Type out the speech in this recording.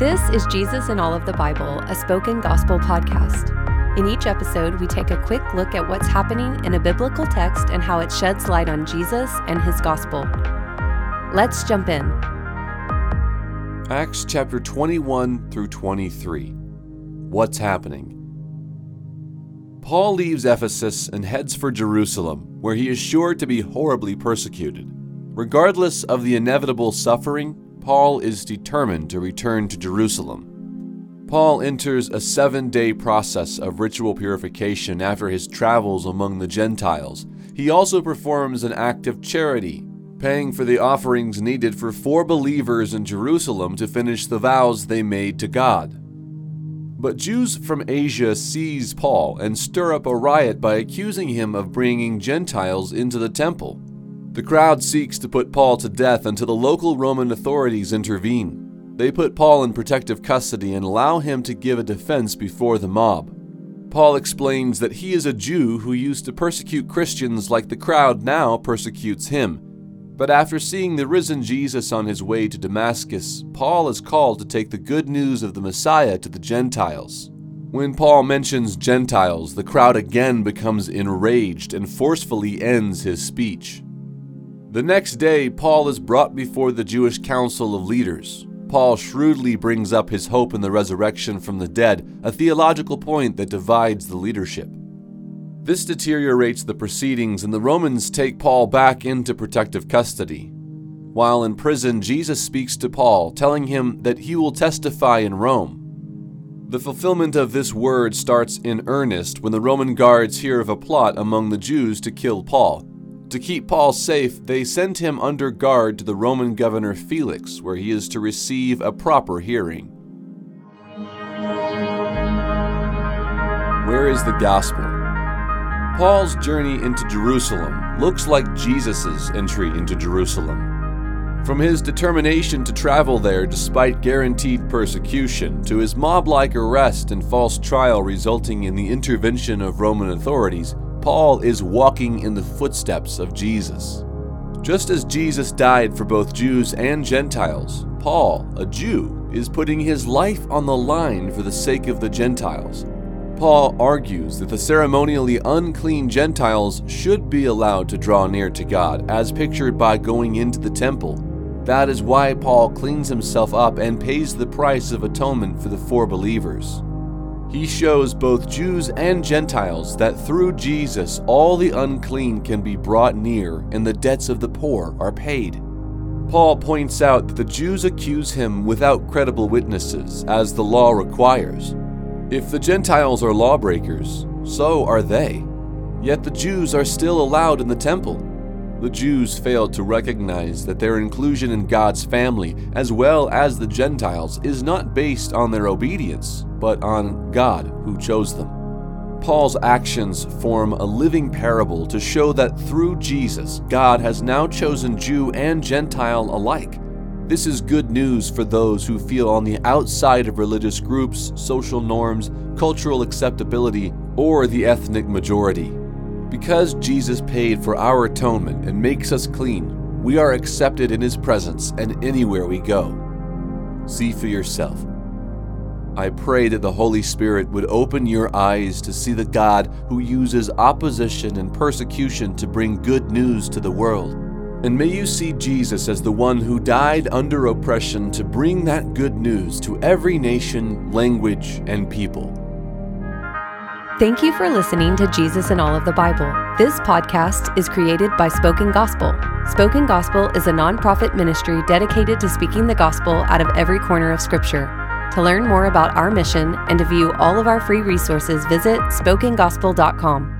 This is Jesus in All of the Bible, a Spoken Gospel podcast. In each episode, we take a quick look at what's happening in a biblical text and how it sheds light on Jesus and his gospel. Let's jump in. Acts chapter 21 through 23. What's happening? Paul leaves Ephesus and heads for Jerusalem, where he is sure to be horribly persecuted. Regardless of the inevitable suffering, Paul is determined to return to Jerusalem. Paul enters a 7-day process of ritual purification after his travels among the Gentiles. He also performs an act of charity, paying for the offerings needed for 4 believers in Jerusalem to finish the vows they made to God. But Jews from Asia seize Paul and stir up a riot by accusing him of bringing Gentiles into the temple. The crowd seeks to put Paul to death until the local Roman authorities intervene. They put Paul in protective custody and allow him to give a defense before the mob. Paul explains that he is a Jew who used to persecute Christians like the crowd now persecutes him. But after seeing the risen Jesus on his way to Damascus, Paul is called to take the good news of the Messiah to the Gentiles. When Paul mentions Gentiles, the crowd again becomes enraged and forcefully ends his speech. The next day, Paul is brought before the Jewish council of leaders. Paul shrewdly brings up his hope in the resurrection from the dead, a theological point that divides the leadership. This deteriorates the proceedings, and the Romans take Paul back into protective custody. While in prison, Jesus speaks to Paul, telling him that he will testify in Rome. The fulfillment of this word starts in earnest when the Roman guards hear of a plot among the Jews to kill Paul. To keep Paul safe, they send him under guard to the Roman governor Felix, where he is to receive a proper hearing. Where is the gospel? Paul's journey into Jerusalem looks like Jesus' entry into Jerusalem. From his determination to travel there despite guaranteed persecution, to his mob-like arrest and false trial resulting in the intervention of Roman authorities, Paul is walking in the footsteps of Jesus. Just as Jesus died for both Jews and Gentiles, Paul, a Jew, is putting his life on the line for the sake of the Gentiles. Paul argues that the ceremonially unclean Gentiles should be allowed to draw near to God, as pictured by going into the temple. That is why Paul cleans himself up and pays the price of atonement for the 4 believers. He shows both Jews and Gentiles that through Jesus all the unclean can be brought near and the debts of the poor are paid. Paul points out that the Jews accuse him without credible witnesses, as the law requires. If the Gentiles are lawbreakers, so are they. Yet the Jews are still allowed in the temple. The Jews failed to recognize that their inclusion in God's family, as well as the Gentiles, is not based on their obedience, but on God who chose them. Paul's actions form a living parable to show that through Jesus, God has now chosen Jew and Gentile alike. This is good news for those who feel on the outside of religious groups, social norms, cultural acceptability, or the ethnic majority. Because Jesus paid for our atonement and makes us clean, we are accepted in his presence and anywhere we go. See for yourself. I pray that the Holy Spirit would open your eyes to see the God who uses opposition and persecution to bring good news to the world. And may you see Jesus as the one who died under oppression to bring that good news to every nation, language, and people. Thank you for listening to Jesus in All of the Bible. This podcast is created by Spoken Gospel. Spoken Gospel is a nonprofit ministry dedicated to speaking the gospel out of every corner of Scripture. To learn more about our mission and to view all of our free resources, visit SpokenGospel.com.